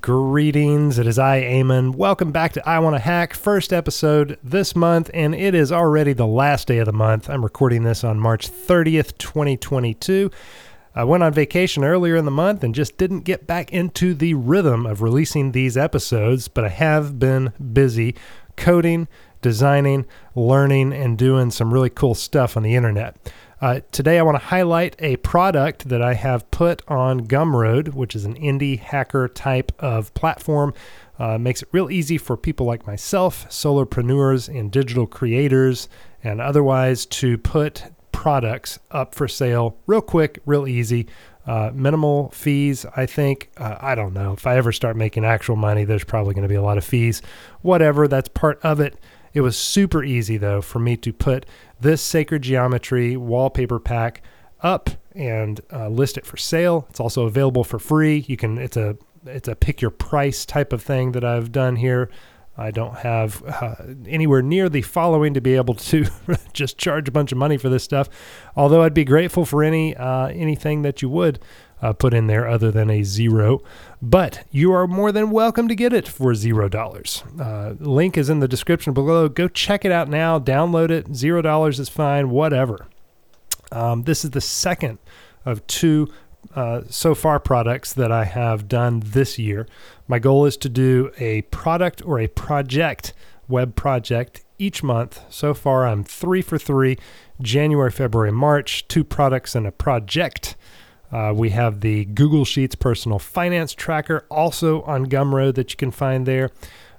Greetings, it is I, Amon. Welcome back to I Wanna Hack, first episode this month, and it is already the last day of the month. I'm recording this on March 30th, 2022. I went on vacation earlier in the month and just didn't get back into the rhythm of releasing these episodes, but I have been busy coding, designing, learning, and doing some really cool stuff on the internet. Today I want to highlight a product that I have put on Gumroad, which is an indie hacker type of platform. Makes it real easy for people like myself, solopreneurs and digital creators and otherwise, to put products up for sale real quick, real easy. Minimal fees, I think. I don't know. If I ever start making actual money, there's probably going to be a lot of fees. Whatever, that's part of it. It was super easy, though, for me to put this Sacred Geometry wallpaper pack up and list it for sale. It's also available for free. You can. It's a pick your price type of thing that I've done here. I don't have anywhere near the following to be able to just charge a bunch of money for this stuff. Although I'd be grateful for anything that you would put in there other than a zero. But you are more than welcome to get it for $0. Link is in the description below. Go check it out now. Download it. $0 is fine. Whatever. This is the second of two so far products that I have done this year. My goal is to do a product or a project, web project, each month. So far I'm 3 for 3, January, February, March, 2 products and a project. We have the Google Sheets personal finance tracker also on Gumroad that you can find there.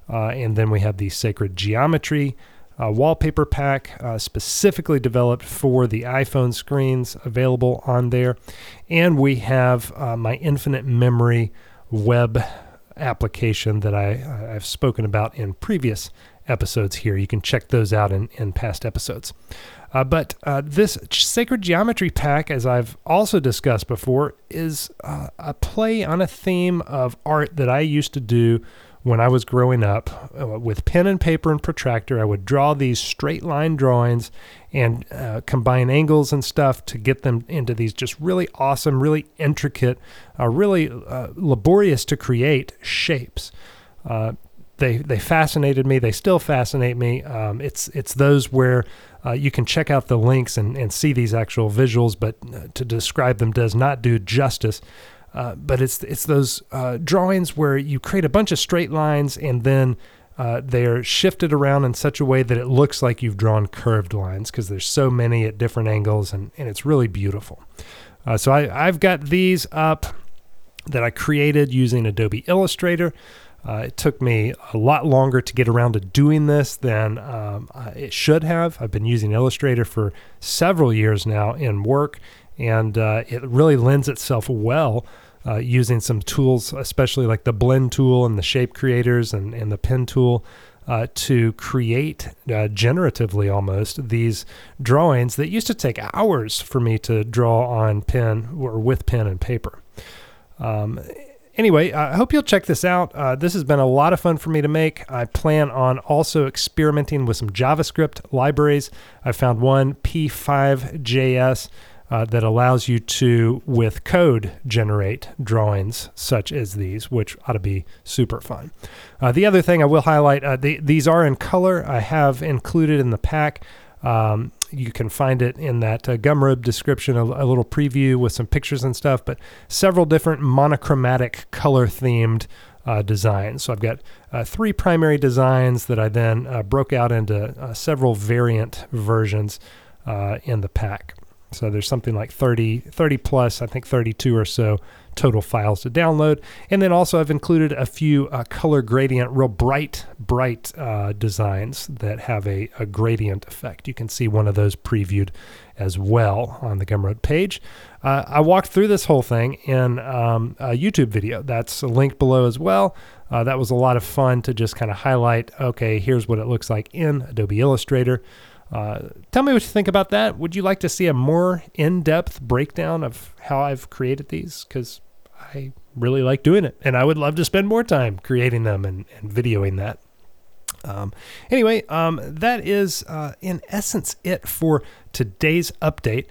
And then we have the Sacred Geometry wallpaper pack specifically developed for the iPhone screens, available on there. And we have my infinite memory web application that I've spoken about in previous episodes here. You can check those out in past episodes. But this Sacred Geometry pack, as I've also discussed before, is a play on a theme of art that I used to do when I was growing up. With pen and paper and protractor, I would draw these straight line drawings and combine angles and stuff to get them into these just really awesome, really intricate, really laborious to create shapes. They fascinated me. They still fascinate me. It's those where you can check out the links and see these actual visuals, but to describe them does not do justice. But it's those drawings where you create a bunch of straight lines and then they're shifted around in such a way that it looks like you've drawn curved lines because there's so many at different angles, and it's really beautiful. So I've got these up that I created using Adobe Illustrator. It took me a lot longer to get around to doing this than it should have. I've been using Illustrator for several years now in work, and it really lends itself well using some tools, especially like the blend tool and the shape creators and the pen tool to create generatively almost these drawings that used to take hours for me to draw on pen or with pen and paper. Anyway, I hope you'll check this out. This has been a lot of fun for me to make. I plan on also experimenting with some JavaScript libraries. I found one, P5.js, that allows you to, with code, generate drawings such as these, which ought to be super fun. The other thing I will highlight, these are in color. I have included in the pack. You can find it in that Gumroad description, a little preview with some pictures and stuff, but several different monochromatic color-themed designs. So I've got 3 primary designs that I then broke out into several variant versions in the pack. So there's something like 30 plus, I think 32 or so total files to download. And then also I've included a few color gradient, real bright designs that have a gradient effect. You can see one of those previewed as well on the Gumroad page. I walked through this whole thing in a YouTube video. That's linked below as well. That was a lot of fun to just kind of highlight, okay, here's what it looks like in Adobe Illustrator. Tell me what you think about that. Would you like to see a more in-depth breakdown of how I've created these? Because I really like doing it, and I would love to spend more time creating them and videoing that. Anyway, that is in essence it for today's update.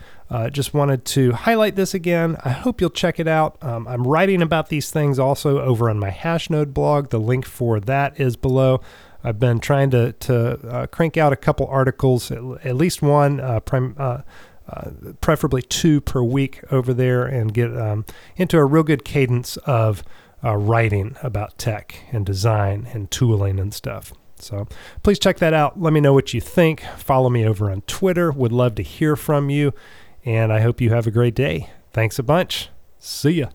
Just wanted to highlight this again. I hope you'll check it out. I'm writing about these things also over on my Hashnode blog. The link for that is below. I've been trying to crank out a couple articles, at least one, preferably two per week over there, and get into a real good cadence of writing about tech and design and tooling and stuff. So please check that out. Let me know what you think. Follow me over on Twitter. Would love to hear from you. And I hope you have a great day. Thanks a bunch. See ya.